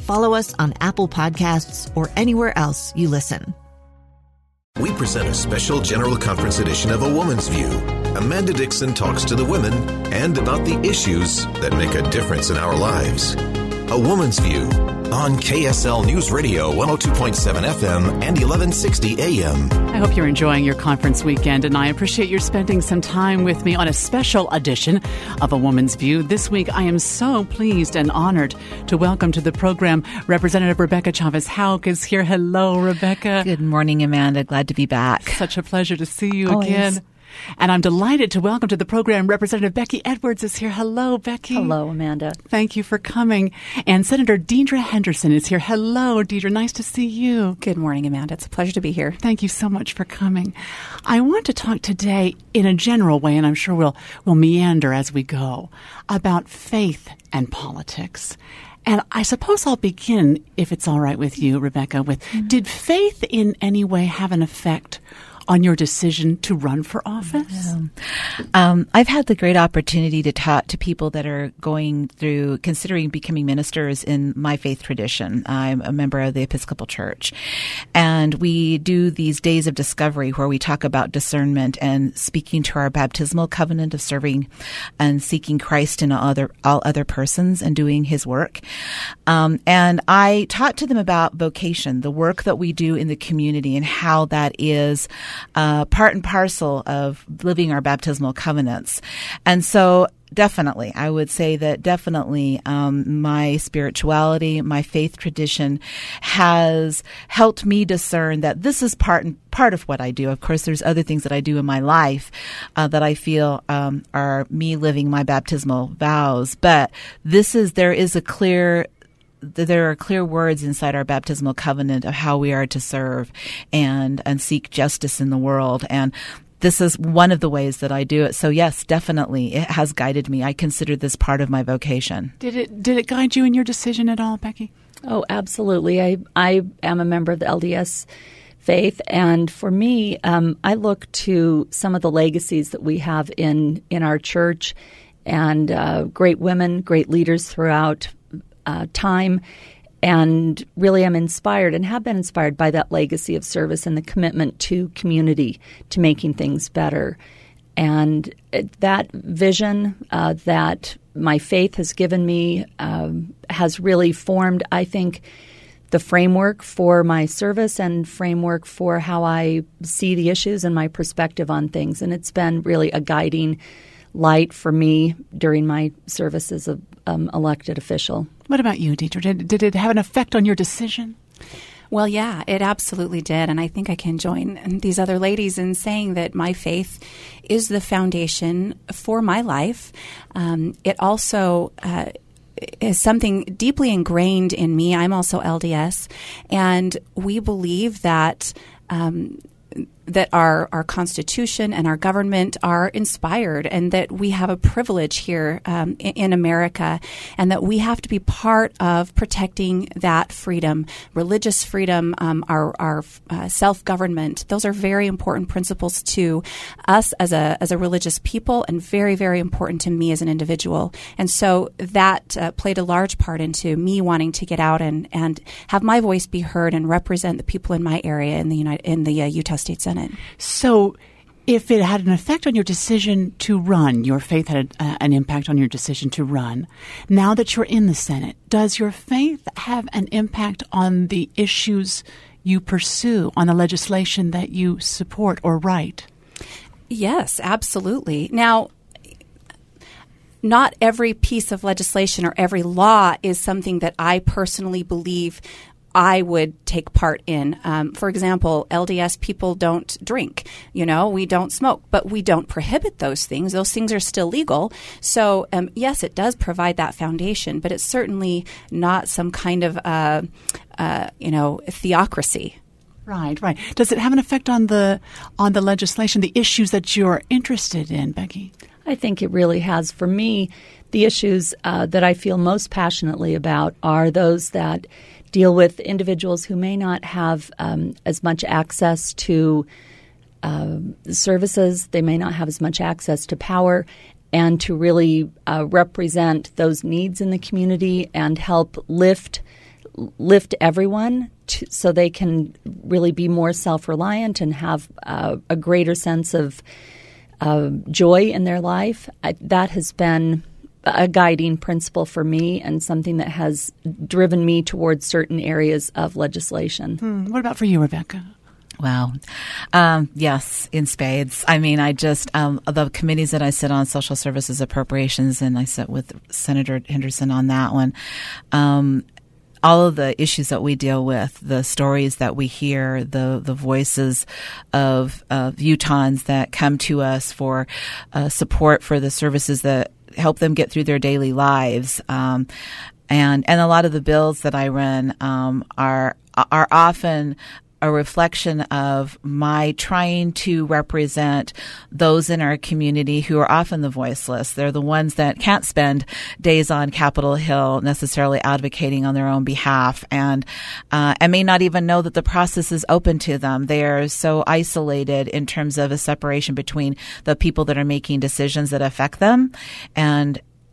Follow us on Apple Podcasts or anywhere else you listen. We present a special General Conference edition of A Woman's View. Amanda Dixon talks to the women and about the issues that make a difference in our lives. A Woman's View on KSL News Radio 102.7 FM and 1160 AM. I hope you're enjoying your conference weekend, and I appreciate you spending some time with me on a special edition of A Woman's View. This week, I am so pleased and honored to welcome to the program Representative Rebecca Chavez-Houck is here. Hello, Rebecca. Good morning, Amanda. Glad to be back. Such a pleasure to see you again. And I'm delighted to welcome to the program Representative Becky Edwards is here. Hello, Becky. Hello, Amanda. Thank you for coming. And Senator Deidre Henderson is here. Hello, Deidre. Nice to see you. Good morning, Amanda. It's a pleasure to be here. Thank you so much for coming. I want to talk today in a general way, and I'm sure we'll meander as we go, about faith and politics. And I suppose I'll begin, if it's all right with you, Rebecca, with did faith in any way have an effect on your decision to run for office? Yeah. I've had the great opportunity to talk to people that are going through considering becoming ministers in my faith tradition. I'm a member of the Episcopal Church, and we do these days of discovery where we talk about discernment and speaking to our baptismal covenant of serving and seeking Christ in all other persons and doing his work. And I talked to them about vocation, the work that we do in the community, and how that is part and parcel of living our baptismal covenants. And so definitely, I would say that definitely my spirituality, my faith tradition has helped me discern that this is part of what I do. Of course, there's other things that I do in my life that I feel are me living my baptismal vows. But there are clear words inside our baptismal covenant of how we are to serve and seek justice in the world. And this is one of the ways that I do it. So yes, definitely it has guided me. I consider this part of my vocation. Did it guide you in your decision at all, Becky? Oh, absolutely. I am a member of the LDS faith. And for me, I look to some of the legacies that we have in our church and great women, great leaders throughout time, and really I'm inspired and have been inspired by that legacy of service and the commitment to community, to making things better. And that vision that my faith has given me has really formed, I think, the framework for my service and framework for how I see the issues and my perspective on things. And it's been really a guiding light for me during my service as an elected official. What about you, Deidre? Did it have an effect on your decision? Well, yeah, it absolutely did. And I think I can join these other ladies in saying that my faith is the foundation for my life. It also is something deeply ingrained in me. I'm also LDS, and we believe that our Constitution and our government are inspired, and that we have a privilege here in America, and that we have to be part of protecting that freedom, religious freedom, our self-government. Those are very important principles to us as a religious people, and very, very important to me as an individual. And so that played a large part into me wanting to get out and have my voice be heard and represent the people in my area in the Utah State Senate. So if it had an effect on your decision to run, your faith had an impact on your decision to run, now that you're in the Senate, does your faith have an impact on the issues you pursue on the legislation that you support or write? Yes, absolutely. Now, not every piece of legislation or every law is something that I personally believe I would take part in. For example, LDS people don't drink. You know, we don't smoke, but we don't prohibit those things. Those things are still legal. So, yes, it does provide that foundation, but it's certainly not some kind of, theocracy. Right, right. Does it have an effect on the legislation, the issues that you're interested in, Becky? I think it really has. For me, the issues that I feel most passionately about are those that deal with individuals who may not have as much access to services. They may not have as much access to power, and to really represent those needs in the community and help lift everyone so they can really be more self-reliant and have a greater sense of joy in their life. That has been a guiding principle for me and something that has driven me towards certain areas of legislation. What about for you, Rebecca? Wow. Yes, in spades. I mean, I just the committees that I sit on, social services appropriations, and I sit with Senator Henderson on that one. All of the issues that we deal with, the stories that we hear, the voices of Utahns that come to us for support for the services that help them get through their daily lives. And a lot of the bills that I run are often a reflection of my trying to represent those in our community who are often the voiceless. They're the ones that can't spend days on Capitol Hill necessarily advocating on their own behalf, and may not even know that the process is open to them. They are so isolated in terms of a separation between the people that are making decisions that affect them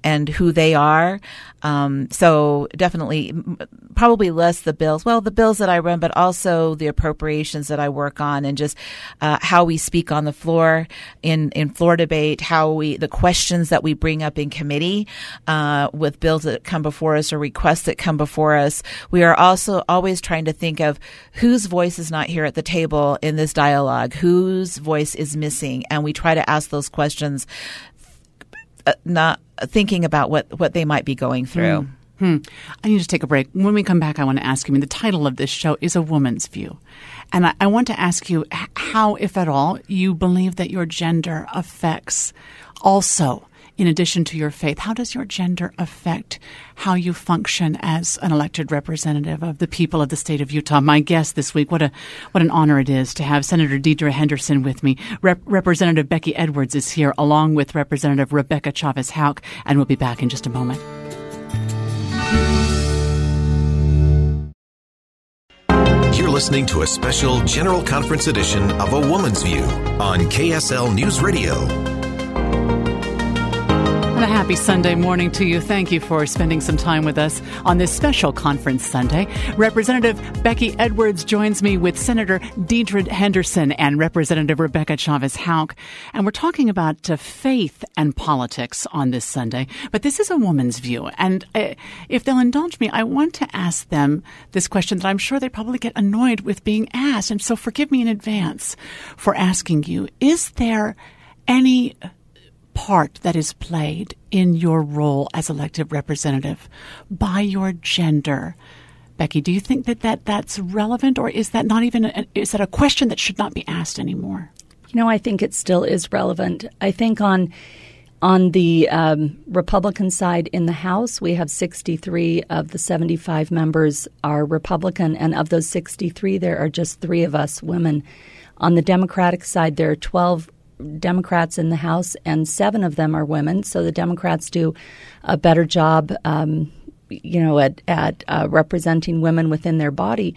and who they are. So definitely probably less the bills that I run, but also the appropriations that I work on, and just how we speak on the floor in floor debate, the questions that we bring up in committee with bills that come before us or requests that come before us. We are also always trying to think of whose voice is not here at the table in this dialogue, whose voice is missing. And we try to ask those questions, not thinking about what they might be going through. I need to take a break. When we come back, I want to ask you, the title of this show is A Woman's View. And I want to ask you how, if at all, you believe that your gender affects also, in addition to your faith, how does your gender affect how you function as an elected representative of the people of the state of Utah? My guest this week, what an honor it is to have Senator Deidre Henderson with me. Representative Becky Edwards is here, along with Representative Rebecca Chavez-Houck, and we'll be back in just a moment. You're listening to a special General Conference edition of A Woman's View on KSL News Radio. A happy Sunday morning to you. Thank you for spending some time with us on this special Conference Sunday. Representative Becky Edwards joins me with Senator Deidre Henderson and Representative Rebecca Chavez-Houck. And we're talking about faith and politics on this Sunday. But this is A Woman's View. And if they'll indulge me, I want to ask them this question that I'm sure they probably get annoyed with being asked. And so forgive me in advance for asking you, is there any part that is played in your role as elected representative by your gender? Becky, do you think that's relevant, or is that not even is that a question that should not be asked anymore? I think it still is relevant. I think on the Republican side in the House, we have 63 of the 75 members are Republican, and of those 63, there are just 3 of us women. On the Democratic side, there are 12 Democrats in the House, and 7 of them are women. So the Democrats do a better job, at representing women within their body.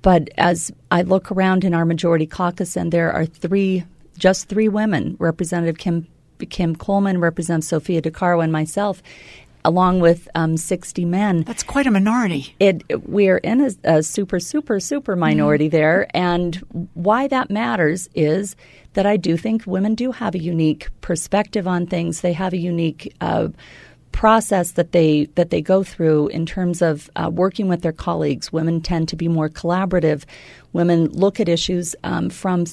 But as I look around in our majority caucus, and there are 3 women. Representative Kim Coleman, Representative Sophia DeCaro, and myself, along with 60 men. That's quite a minority. We are in a super, super, super minority there. And why that matters is that I do think women do have a unique perspective on things. They have a unique process that they go through in terms of working with their colleagues. Women tend to be more collaborative. Women look at issues from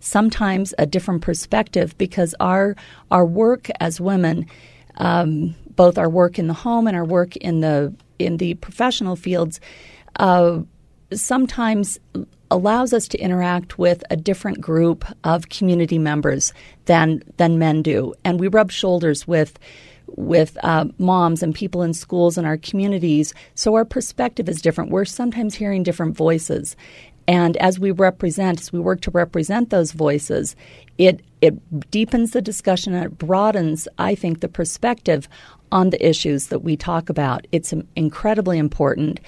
sometimes a different perspective, because our work as women, both our work in the home and our work in the professional fields, sometimes allows us to interact with a different group of community members than men do. And we rub shoulders with moms and people in schools and our communities, so our perspective is different. We're sometimes hearing different voices. And as we work to represent those voices, it deepens the discussion and it broadens, I think, the perspective on the issues that we talk about. It's incredibly important.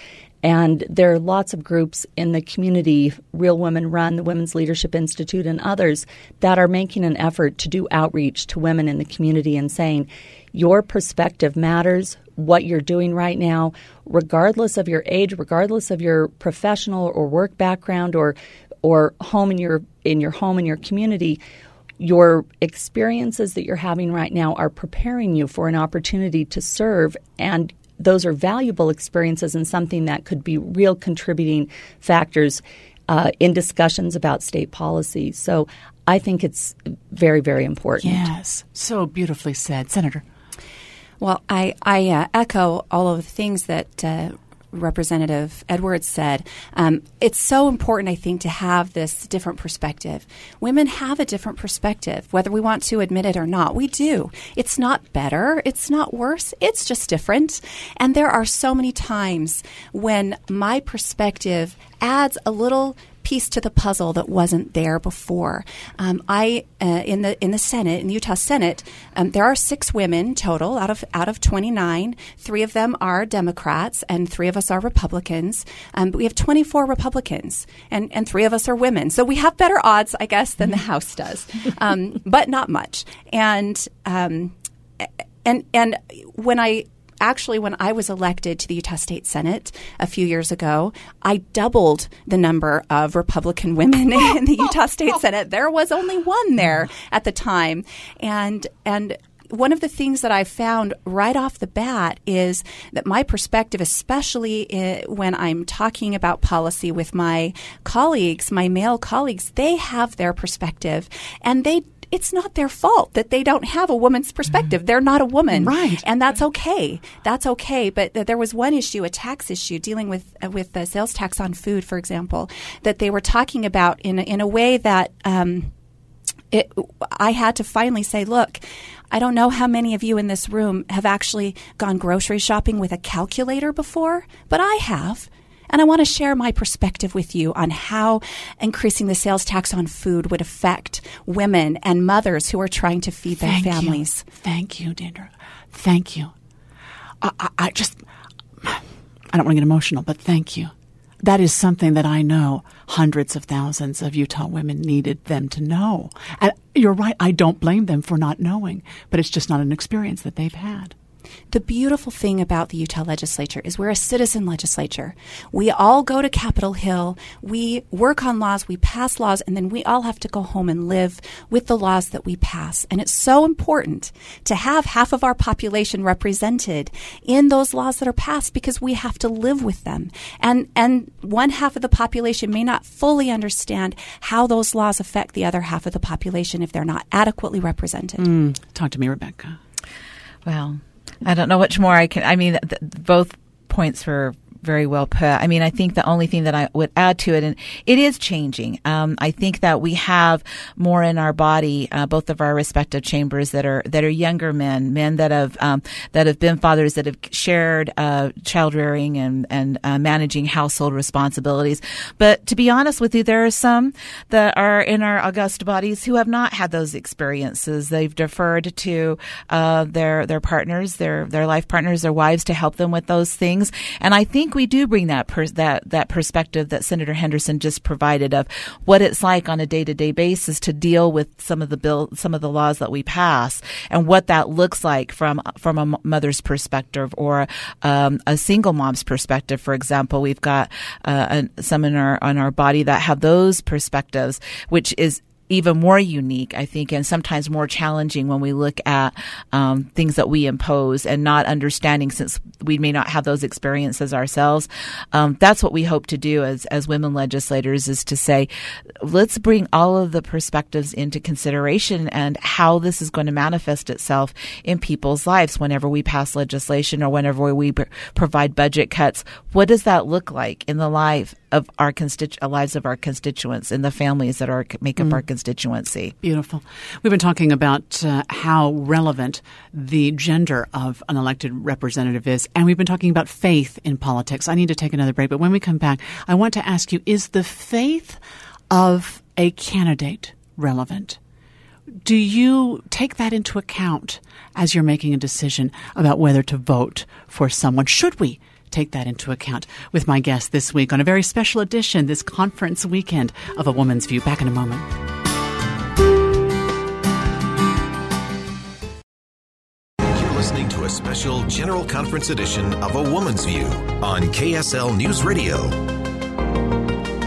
And there are lots of groups in the community, Real Women Run, the Women's Leadership Institute, and others that are making an effort to do outreach to women in the community and saying, your perspective matters, what you're doing right now, regardless of your age, regardless of your professional or work background or home in your home and your community. Your experiences that you're having right now are preparing you for an opportunity to serve, and those are valuable experiences and something that could be real contributing factors in discussions about state policy. So I think it's very, very important. Yes. So beautifully said. Senator. Well, I echo all of the things that Representative Edwards said. It's so important, I think, to have this different perspective. Women have a different perspective, whether we want to admit it or not. We do. It's not better. It's not worse. It's just different. And there are so many times when my perspective adds a little piece to the puzzle that wasn't there before. I in the Senate, in the Utah Senate, there are 6 women total out of 29. 3 of them are Democrats, and 3 of us are Republicans. But we have 24 Republicans, and 3 of us are women. So we have better odds, I guess, than the House does, but not much. And when I was elected to the Utah State Senate a few years ago, I doubled the number of Republican women in the Utah State Senate. There was only 1 there at the time. And one of the things that I found right off the bat is that my perspective, especially when I'm talking about policy with my colleagues, my male colleagues, they have their perspective, and it's not their fault that they don't have a woman's perspective. They're not a woman. Right. And that's okay. That's okay. But there was one issue, a tax issue, dealing with the sales tax on food, for example, that they were talking about in a way that I had to finally say, look, I don't know how many of you in this room have actually gone grocery shopping with a calculator before, but I have. And I want to share my perspective with you on how increasing the sales tax on food would affect women and mothers who are trying to feed their families. Thank you, Deidre. Thank you. I don't want to get emotional, but thank you. That is something that I know hundreds of thousands of Utah women needed them to know. And you're right. I don't blame them for not knowing, but it's just not an experience that they've had. The beautiful thing about the Utah legislature is we're a citizen legislature. We all go to Capitol Hill, we work on laws, we pass laws, and then we all have to go home and live with the laws that we pass. And it's so important to have half of our population represented in those laws that are passed, because we have to live with them. And one half of the population may not fully understand how those laws affect the other half of the population if they're not adequately represented. Talk to me, Rebecca. Well, I don't know much more I can. I mean, both points were very well put. I mean, I think the only thing that I would add to it, and it is changing. I think that we have more in our body, both of our respective chambers, that are younger men that have been fathers, that have shared child rearing and managing household responsibilities. But to be honest with you, there are some that are in our august bodies who have not had those experiences. They've deferred to their partners, their life partners, their wives, to help them with those things. And I think we do bring that perspective that Senator Henderson just provided of what it's like on a day-to-day basis to deal with some of the laws that we pass, and what that looks like from a mother's perspective or a single mom's perspective. For example, we've got some on our body that have those perspectives, which is even more unique, I think, and sometimes more challenging when we look at things that we impose and not understanding, since we may not have those experiences ourselves. That's what we hope to do as women legislators, is to say, let's bring all of the perspectives into consideration and how this is going to manifest itself in people's lives whenever we pass legislation or whenever we provide budget cuts. What does that look like in the life of our lives of our constituents and the families that make up our constituency? Beautiful. We've been talking about how relevant the gender of an elected representative is, and we've been talking about faith in politics. I need to take another break, but when we come back, I want to ask you, is the faith of a candidate relevant? Do you take that into account as you're making a decision about whether to vote for someone? Should we take that into account? With my guest this week on a very special edition, this conference weekend of A Woman's View. Back in a moment. You're listening to a special General Conference edition of A Woman's View on KSL News Radio.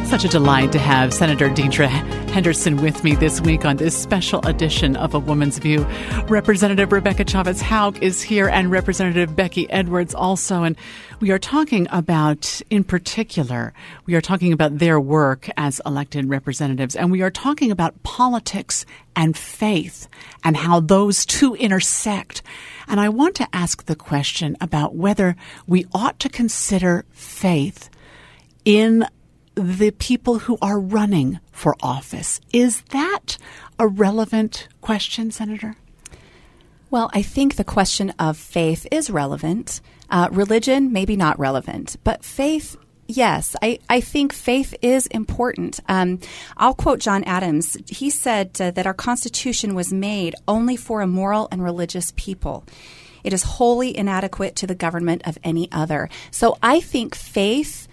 Such a delight to have Senator Deidre Henderson with me this week on this special edition of A Woman's View. Representative Rebecca Chavez-Houck is here, and Representative Becky Edwards also. And we are talking about, in particular, we are talking about their work as elected representatives. And we are talking about politics and faith and how those two intersect. And I want to ask the question about whether we ought to consider faith in the people who are running for office. Is that a relevant question, Senator? Well, I think the question of faith is relevant. Religion, maybe not relevant. But faith, yes. I think faith is important. I'll quote John Adams. He said that our Constitution was made only for a moral and religious people. It is wholly inadequate to the government of any other. So I think faith,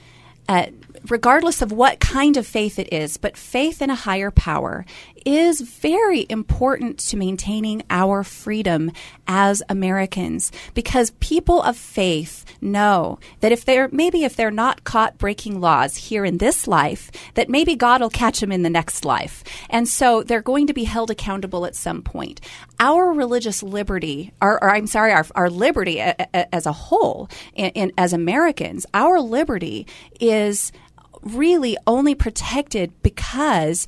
regardless of what kind of faith it is, but faith in a higher power is very important to maintaining our freedom as Americans, because people of faith know that if they're not caught breaking laws here in this life, that maybe God will catch them in the next life. And so they're going to be held accountable at some point. Our religious liberty, our liberty as a whole, and as Americans, our liberty is really only protected because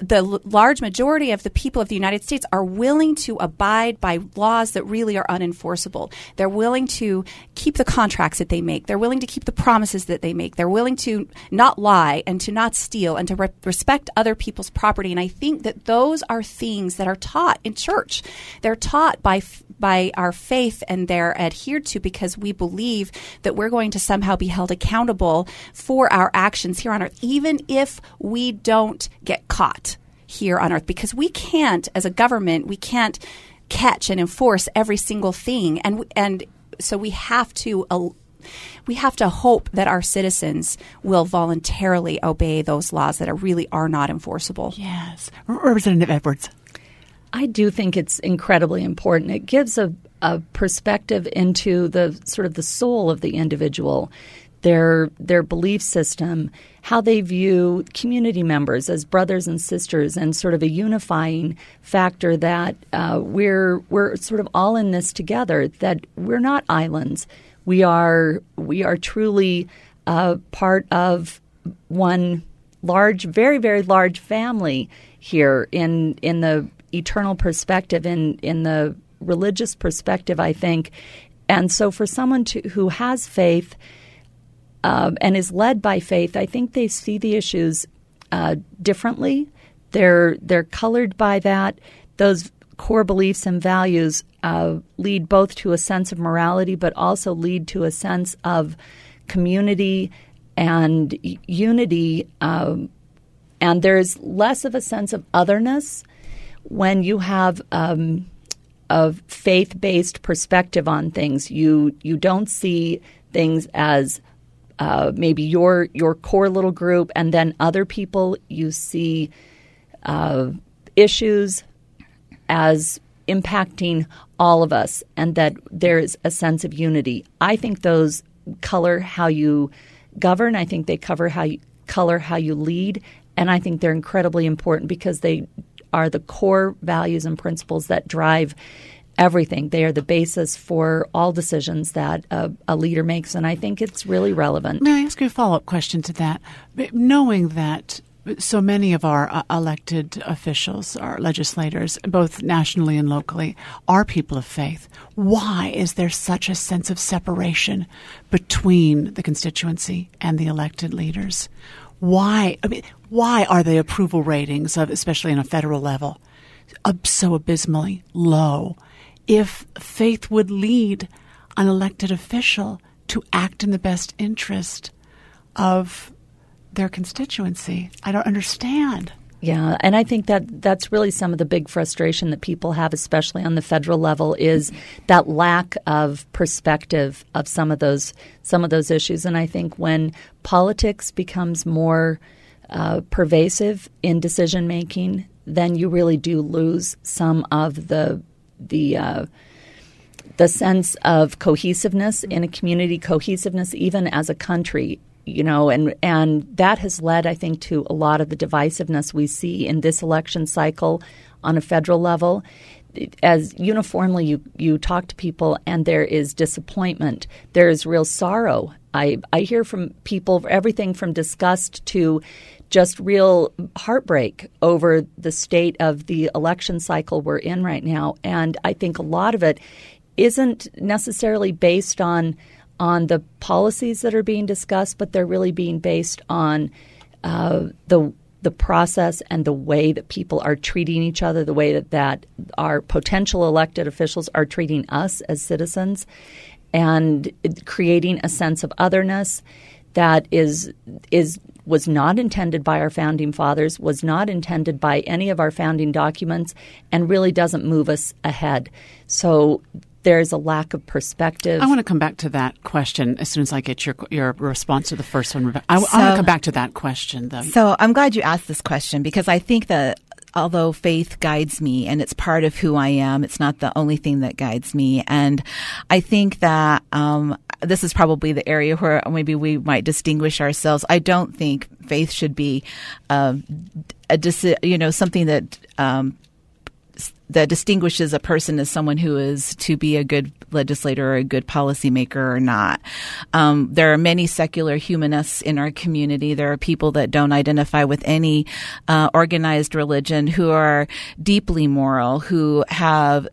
the large majority of the people of the United States are willing to abide by laws that really are unenforceable. They're willing to keep the contracts that they make. They're willing to keep the promises that they make. They're willing to not lie and to not steal and to respect other people's property. And I think that those are things that are taught in church. They're taught by our faith, and they're adhered to because we believe that we're going to somehow be held accountable for our actions here on earth, even if we don't get caught here on earth, because we can't, as a government, we can't catch and enforce every single thing. And so we have to hope that our citizens will voluntarily obey those laws that really are not enforceable. Yes. Representative Edwards. I do think it's incredibly important. It gives a perspective into the sort of the soul of the individual, their belief system, how they view community members as brothers and sisters, and sort of a unifying factor that we're sort of all in this together, that we're not islands. We are truly part of one large, very, very large family here in the eternal perspective, in the religious perspective, I think. And so for someone who has faith and is led by faith, I think they see the issues differently. They're colored by that. Those core beliefs and values lead both to a sense of morality, but also lead to a sense of community and unity. And there's less of a sense of otherness when you have a faith-based perspective on things. You don't see things as maybe your core little group and then other people. You see issues as impacting all of us, and that there is a sense of unity. I think those color how you govern. I think they color how you lead. And I think they're incredibly important because they are the core values and principles that drive everything. They are the basis for all decisions that a leader makes, and I think it's really relevant. May I ask you a follow-up question to that? Knowing that so many of our elected officials, our legislators, both nationally and locally, are people of faith, why is there such a sense of separation between the constituency and the elected leaders? Why are the approval ratings, of, especially on a federal level, so abysmally low? If faith would lead an elected official to act in the best interest of their constituency, I don't understand. Yeah, and I think that that's really some of the big frustration that people have, especially on the federal level, is that lack of perspective of some of those issues. And I think when politics becomes more pervasive in decision making, then you really do lose some of the sense of cohesiveness in a community, cohesiveness even as a country, you know, and that has led, I think, to a lot of the divisiveness we see in this election cycle on a federal level. As uniformly you talk to people and there is disappointment, there is real sorrow. I hear from people everything from disgust to just real heartbreak over the state of the election cycle we're in right now. And I think a lot of it isn't necessarily based on the policies that are being discussed, but they're really being based on the process and the way that people are treating each other, the way that our potential elected officials are treating us as citizens, and creating a sense of otherness that was not intended by our founding fathers, was not intended by any of our founding documents, and really doesn't move us ahead. So there's a lack of perspective. I want to come back to that question as soon as I get your response to the first one, Rebecca. I want to come back to that question, though. So I'm glad you asked this question, because I think that although faith guides me and it's part of who I am, it's not the only thing that guides me. And I think that this is probably the area where maybe we might distinguish ourselves. I don't think faith should be something that that distinguishes a person as someone who is to be a good legislator or a good policymaker or not. There are many secular humanists in our community. There are people that don't identify with any organized religion who are deeply moral, who have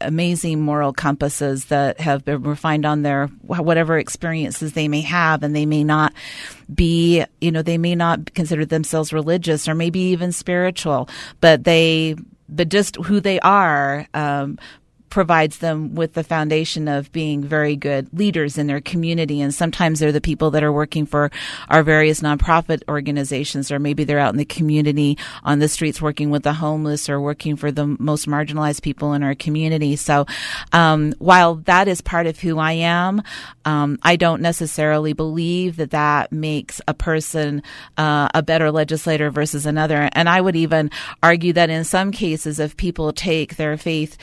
amazing moral compasses that have been refined on their whatever experiences they may have, and they may not be, they may not consider themselves religious or maybe even spiritual, but just who they are provides them with the foundation of being very good leaders in their community. And sometimes they're the people that are working for our various nonprofit organizations, or maybe they're out in the community on the streets working with the homeless or working for the most marginalized people in our community. So while that is part of who I am, I don't necessarily believe that makes a person a better legislator versus another. And I would even argue that in some cases, if people take their faith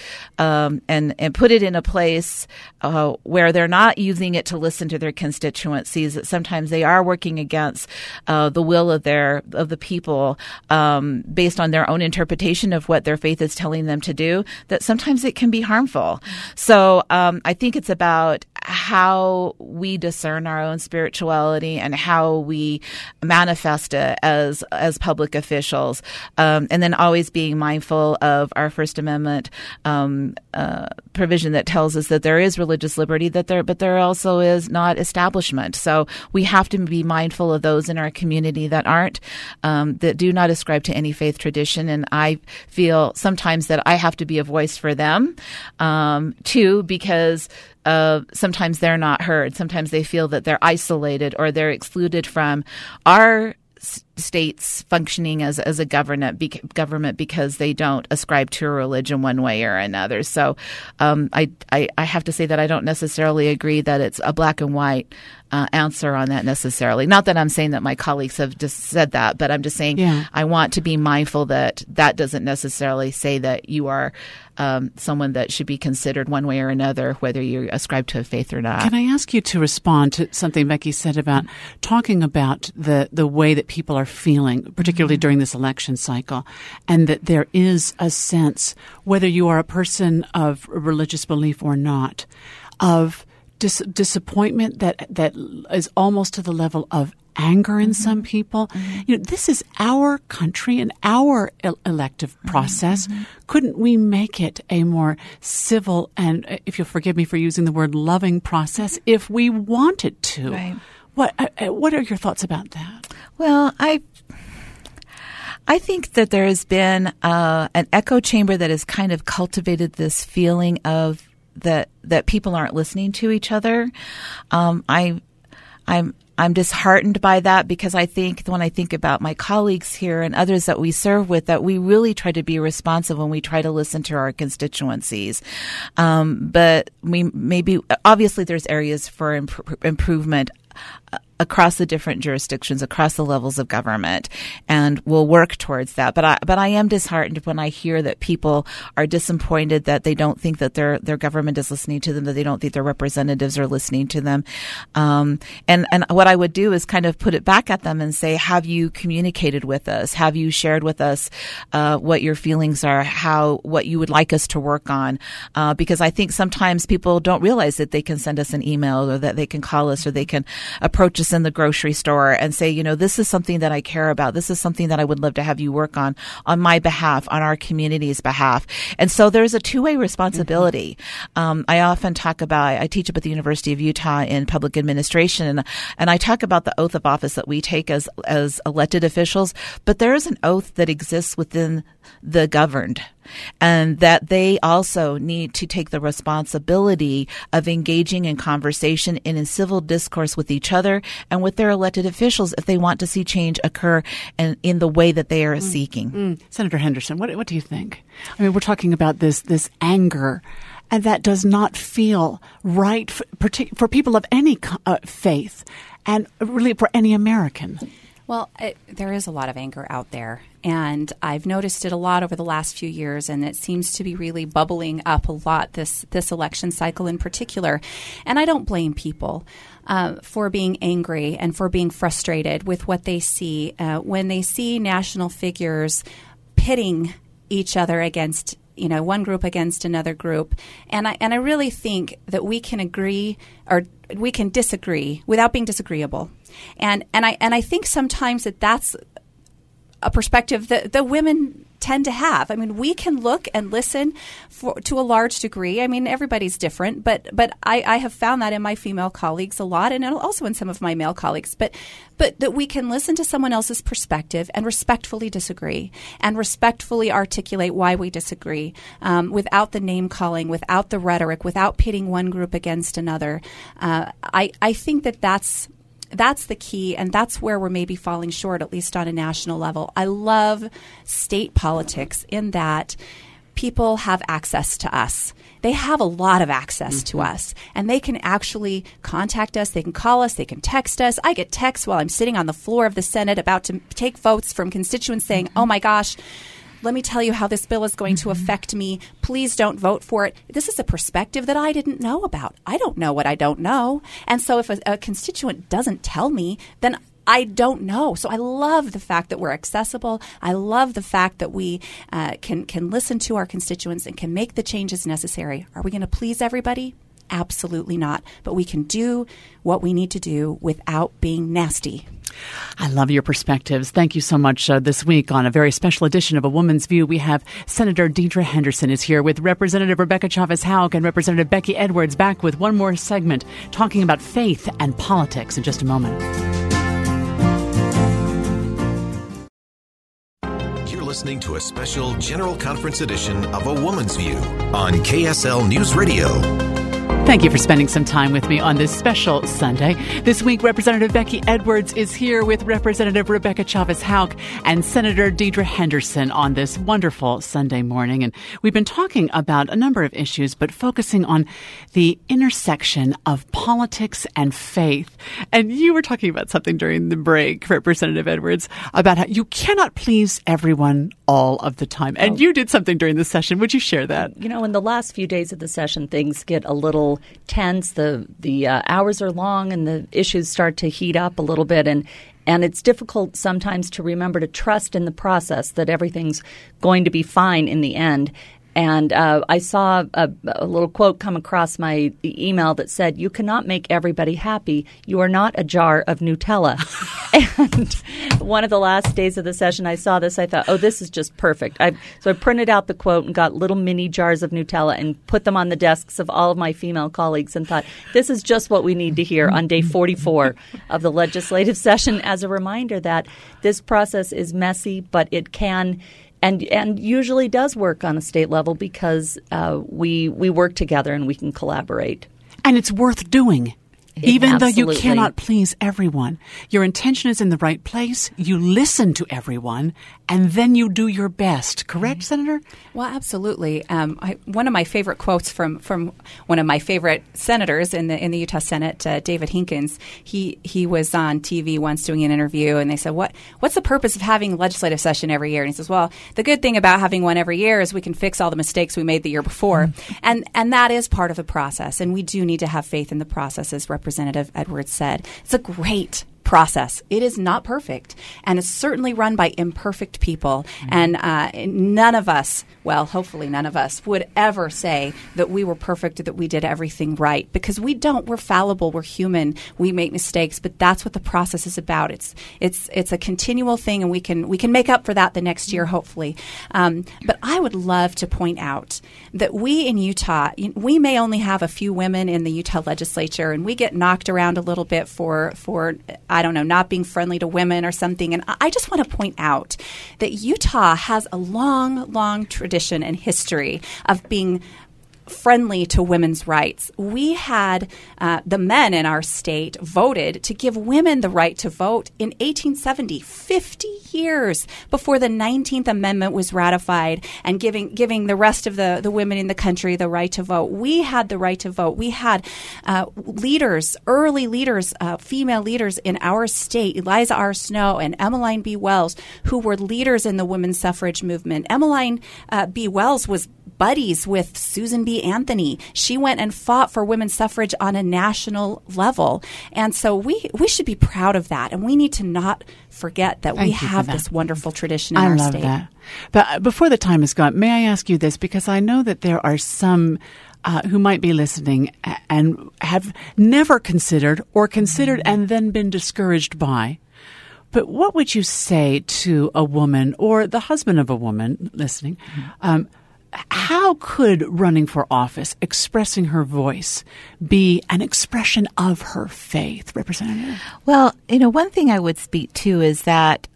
and put it in a place where they're not using it to listen to their constituencies, that sometimes they are working against the will of the people based on their own interpretation of what their faith is telling them to do, that sometimes it can be harmful. So I think it's about how we discern our own spirituality and how we manifest it as public officials, and then always being mindful of our First Amendment provision that tells us that there is religious liberty, but there also is not establishment. So we have to be mindful of those in our community that aren't, that do not ascribe to any faith tradition. And I feel sometimes that I have to be a voice for them, too, because sometimes they're not heard. Sometimes they feel that they're isolated or they're excluded from our states functioning as a government because they don't ascribe to a religion one way or another. So I have to say that I don't necessarily agree that it's a black and white answer on that necessarily. Not that I'm saying that my colleagues have just said that, but I'm just saying I want to be mindful that doesn't necessarily say that you are someone that should be considered one way or another, whether you ascribe to a faith or not. Can I ask you to respond to something Becky said about talking about the way that people are are feeling, particularly during this election cycle, and that there is a sense, whether you are a person of religious belief or not, of disappointment that is almost to the level of anger in some people. You know, this is our country and our elective process. Couldn't we make it a more civil and, if you'll forgive me for using the word, loving process if we wanted to? Right. What are your thoughts about that? Well, I think that there has been an echo chamber that has kind of cultivated this feeling of that people aren't listening to each other. I'm disheartened by that, because I think when I think about my colleagues here and others that we serve with, that we really try to be responsive when we try to listen to our constituencies. But we maybe obviously there's areas for improvement across the different jurisdictions, across the levels of government, and we'll work towards that. But I am disheartened when I hear that people are disappointed that they don't think that their government is listening to them, that they don't think their representatives are listening to them. And what I would do is kind of put it back at them and say, have you communicated with us? Have you shared with us what your feelings are, what you would like us to work on? Because I think sometimes people don't realize that they can send us an email, or that they can call us, or they can approach us in the grocery store and say, you know, this is something that I care about. This is something that I would love to have you work on my behalf, on our community's behalf. And so there's a two-way responsibility. Mm-hmm. I often talk about, I teach up at the University of Utah in public administration, and I talk about the oath of office that we take as elected officials, but there is an oath that exists within the governed, and that they also need to take the responsibility of engaging in conversation and in civil discourse with each other and with their elected officials if they want to see change occur and in the way that they are seeking. Senator Henderson, what do you think? I mean, we're talking about this anger, and that does not feel right for people of any faith, and really for any American. Well, there is a lot of anger out there, and I've noticed it a lot over the last few years, and it seems to be really bubbling up a lot this election cycle in particular. And I don't blame people for being angry and for being frustrated with what they see when they see national figures pitting each other against, you know, one group against another group. And I really think that we can agree, or we can disagree without being disagreeable. And I think sometimes that's a perspective that the women tend to have. I mean, we can look and listen to a large degree. I mean, everybody's different, but I have found that in my female colleagues a lot, and also in some of my male colleagues. But that we can listen to someone else's perspective and respectfully disagree, and respectfully articulate why we disagree, without the name calling, without the rhetoric, without pitting one group against another. I think that's. That's the key, and that's where we're maybe falling short, at least on a national level. I love state politics in that people have access to us. They have a lot of access to us, and they can actually contact us. They can call us. They can text us. I get texts while I'm sitting on the floor of the Senate about to take votes from constituents saying, oh, my gosh, let me tell you how this bill is going to affect me. Please don't vote for it. This is a perspective that I didn't know about. I don't know what I don't know. And so if a constituent doesn't tell me, then I don't know. So I love the fact that we're accessible. I love the fact that we can listen to our constituents and can make the changes necessary. Are we going to please everybody? Absolutely not. But we can do what we need to do without being nasty. I love your perspectives. Thank you so much. This week on a very special edition of A Woman's View, we have Senator Deidre Henderson is here with Representative Rebecca Chavez-Houck and Representative Becky Edwards, back with one more segment talking about faith and politics in just a moment. You're listening to a special General Conference edition of A Woman's View on KSL News Radio. Thank you for spending some time with me on this special Sunday. This week, Representative Becky Edwards is here with Representative Rebecca Chavez-Houck and Senator Deidre Henderson on this wonderful Sunday morning. And we've been talking about a number of issues, but focusing on the intersection of politics and faith. And you were talking about something during the break, Representative Edwards, about how you cannot please everyone all of the time. And you did something during the session. Would you share that? You know, in the last few days of the session, things get a little tense. The hours are long, and the issues start to heat up a little bit. And And it's difficult sometimes to remember to trust in the process that everything's going to be fine in the end. And I saw a little quote come across my email that said, "You cannot make everybody happy. You are not a jar of Nutella." And one of the last days of the session, I saw this. I thought, oh, this is just perfect. So I printed out the quote and got little mini jars of Nutella and put them on the desks of all of my female colleagues and thought, this is just what we need to hear on day 44 of the legislative session as a reminder that this process is messy, but it can and usually does work on a state level because we work together and we can collaborate. And it's worth doing, even though you cannot please everyone. Your intention is in the right place. You listen to everyone, and then you do your best. Correct, Senator? Well, absolutely. One of my favorite quotes from one of my favorite senators in the Utah Senate, David Hinkins. He was on TV once doing an interview, and they said, "What's the purpose of having a legislative session every year?" And he says, "Well, the good thing about having one every year is we can fix all the mistakes we made the year before," and that is part of the process. And we do need to have faith in the process, as Representative Edwards said. It's a great process. It is not perfect, and it's certainly run by imperfect people. Mm-hmm. And none of us, well, hopefully none of us, would ever say that we were perfect, that we did everything right, because we don't. We're fallible. We're human. We make mistakes, but that's what the process is about. It's a continual thing, and we can make up for that the next year, hopefully. But I would love to point out that we in Utah, we may only have a few women in the Utah legislature, and we get knocked around a little bit for I don't know, not being friendly to women or something. And I just want to point out that Utah has a long, long tradition and history of being friendly to women's rights. We had the men in our state voted to give women the right to vote in 1870, 50 years before the 19th Amendment was ratified and giving the rest of the women in the country the right to vote. We had the right to vote. We had leaders, early leaders, female leaders in our state, Eliza R. Snow and Emmeline B. Wells, who were leaders in the women's suffrage movement. Emmeline B. Wells was buddies with Susan B. Anthony. She went and fought for women's suffrage on a national level. And so we should be proud of that. And we need to not forget that we have this wonderful tradition in our state. I love that. But before the time is gone, may I ask you this? Because I know that there are some who might be listening and have never considered or considered and then been discouraged by. But what would you say to a woman or the husband of a woman listening? How could running for office, expressing her voice, be an expression of her faith, Representative? Well, one thing I would speak to is that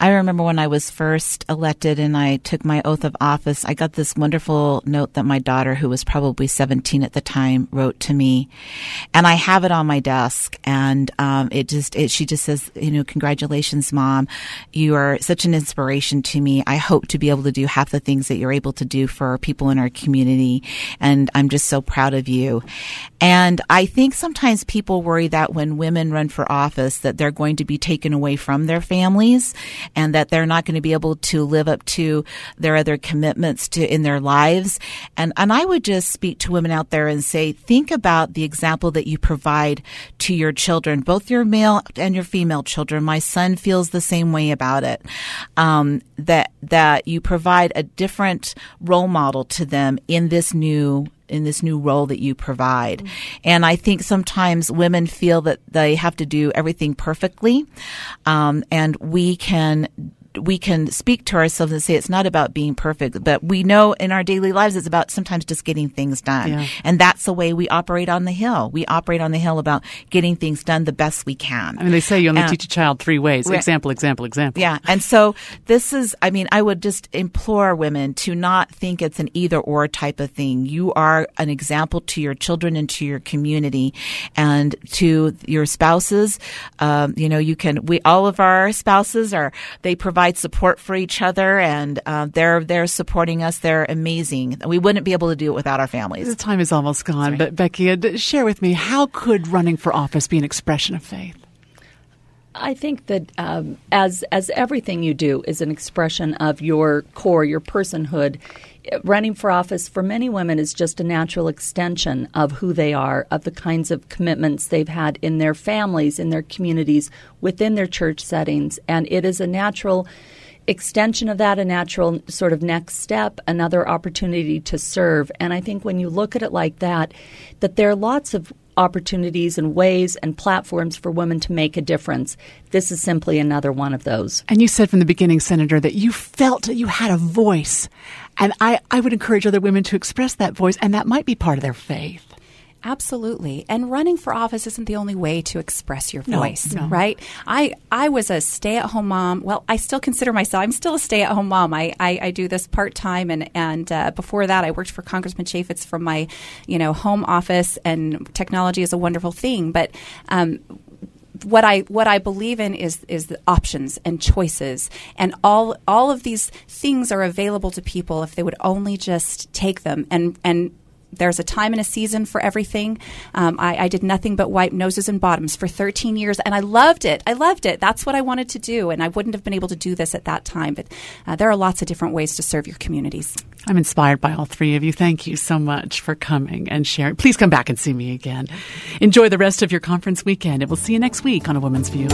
I remember when I was first elected and I took my oath of office, I got this wonderful note that my daughter, who was probably 17 at the time, wrote to me. And I have it on my desk. And she just says, "Congratulations, Mom. You are such an inspiration to me. I hope to be able to do half the things that you're able to do for people in our community. And I'm just so proud of you." And I think sometimes people worry that when women run for office that they're going to be taken away from their families and that they're not going to be able to live up to their other commitments to in their lives. And I would just speak to women out there and say, think about the example that you provide to your children, both your male and your female children. My son feels the same way about it, that you provide a different role model to them in this new role that you provide. Mm-hmm. And I think sometimes women feel that they have to do everything perfectly. And we can speak to ourselves and say it's not about being perfect, but we know in our daily lives it's about sometimes just getting things done. Yeah. And that's the way we operate on the Hill. We operate on the Hill about getting things done the best we can. I mean, they say you only teach a child three ways. Example, example, example. Yeah. And so I would just implore women to not think it's an either or type of thing. You are an example to your children and to your community and to your spouses. All of our spouses they provide support for each other, and they're supporting us. They're amazing. We wouldn't be able to do it without our families. The time is almost gone, right. But Becky, share with me, how could running for office be an expression of faith? I think that as everything you do is an expression of your core, your personhood. Running for office for many women is just a natural extension of who they are, of the kinds of commitments they've had in their families, in their communities, within their church settings. And it is a natural extension of that, a natural sort of next step, another opportunity to serve. And I think when you look at it like that, that there are lots of opportunities and ways and platforms for women to make a difference. This is simply another one of those. And you said from the beginning, Senator, that you felt you had a voice. And I would encourage other women to express that voice, and that might be part of their faith. Absolutely. And running for office isn't the only way to express your voice, right? I was a stay-at-home mom. Well, I still consider myself, I'm still a stay-at-home mom. I do this part-time, and before that, I worked for Congressman Chaffetz from my, home office, and technology is a wonderful thing. But what I believe in is the options and choices, and all of these things are available to people if they would only just take them. And there's a time and a season for everything. I did nothing but wipe noses and bottoms for 13 years, and I loved it. That's what I wanted to do, and I wouldn't have been able to do this at that time. But there are lots of different ways to serve your communities. I'm inspired by all three of you. Thank you so much for coming and sharing. Please come back and see me again. Enjoy the rest of your conference weekend, and we'll see you next week on A Woman's View.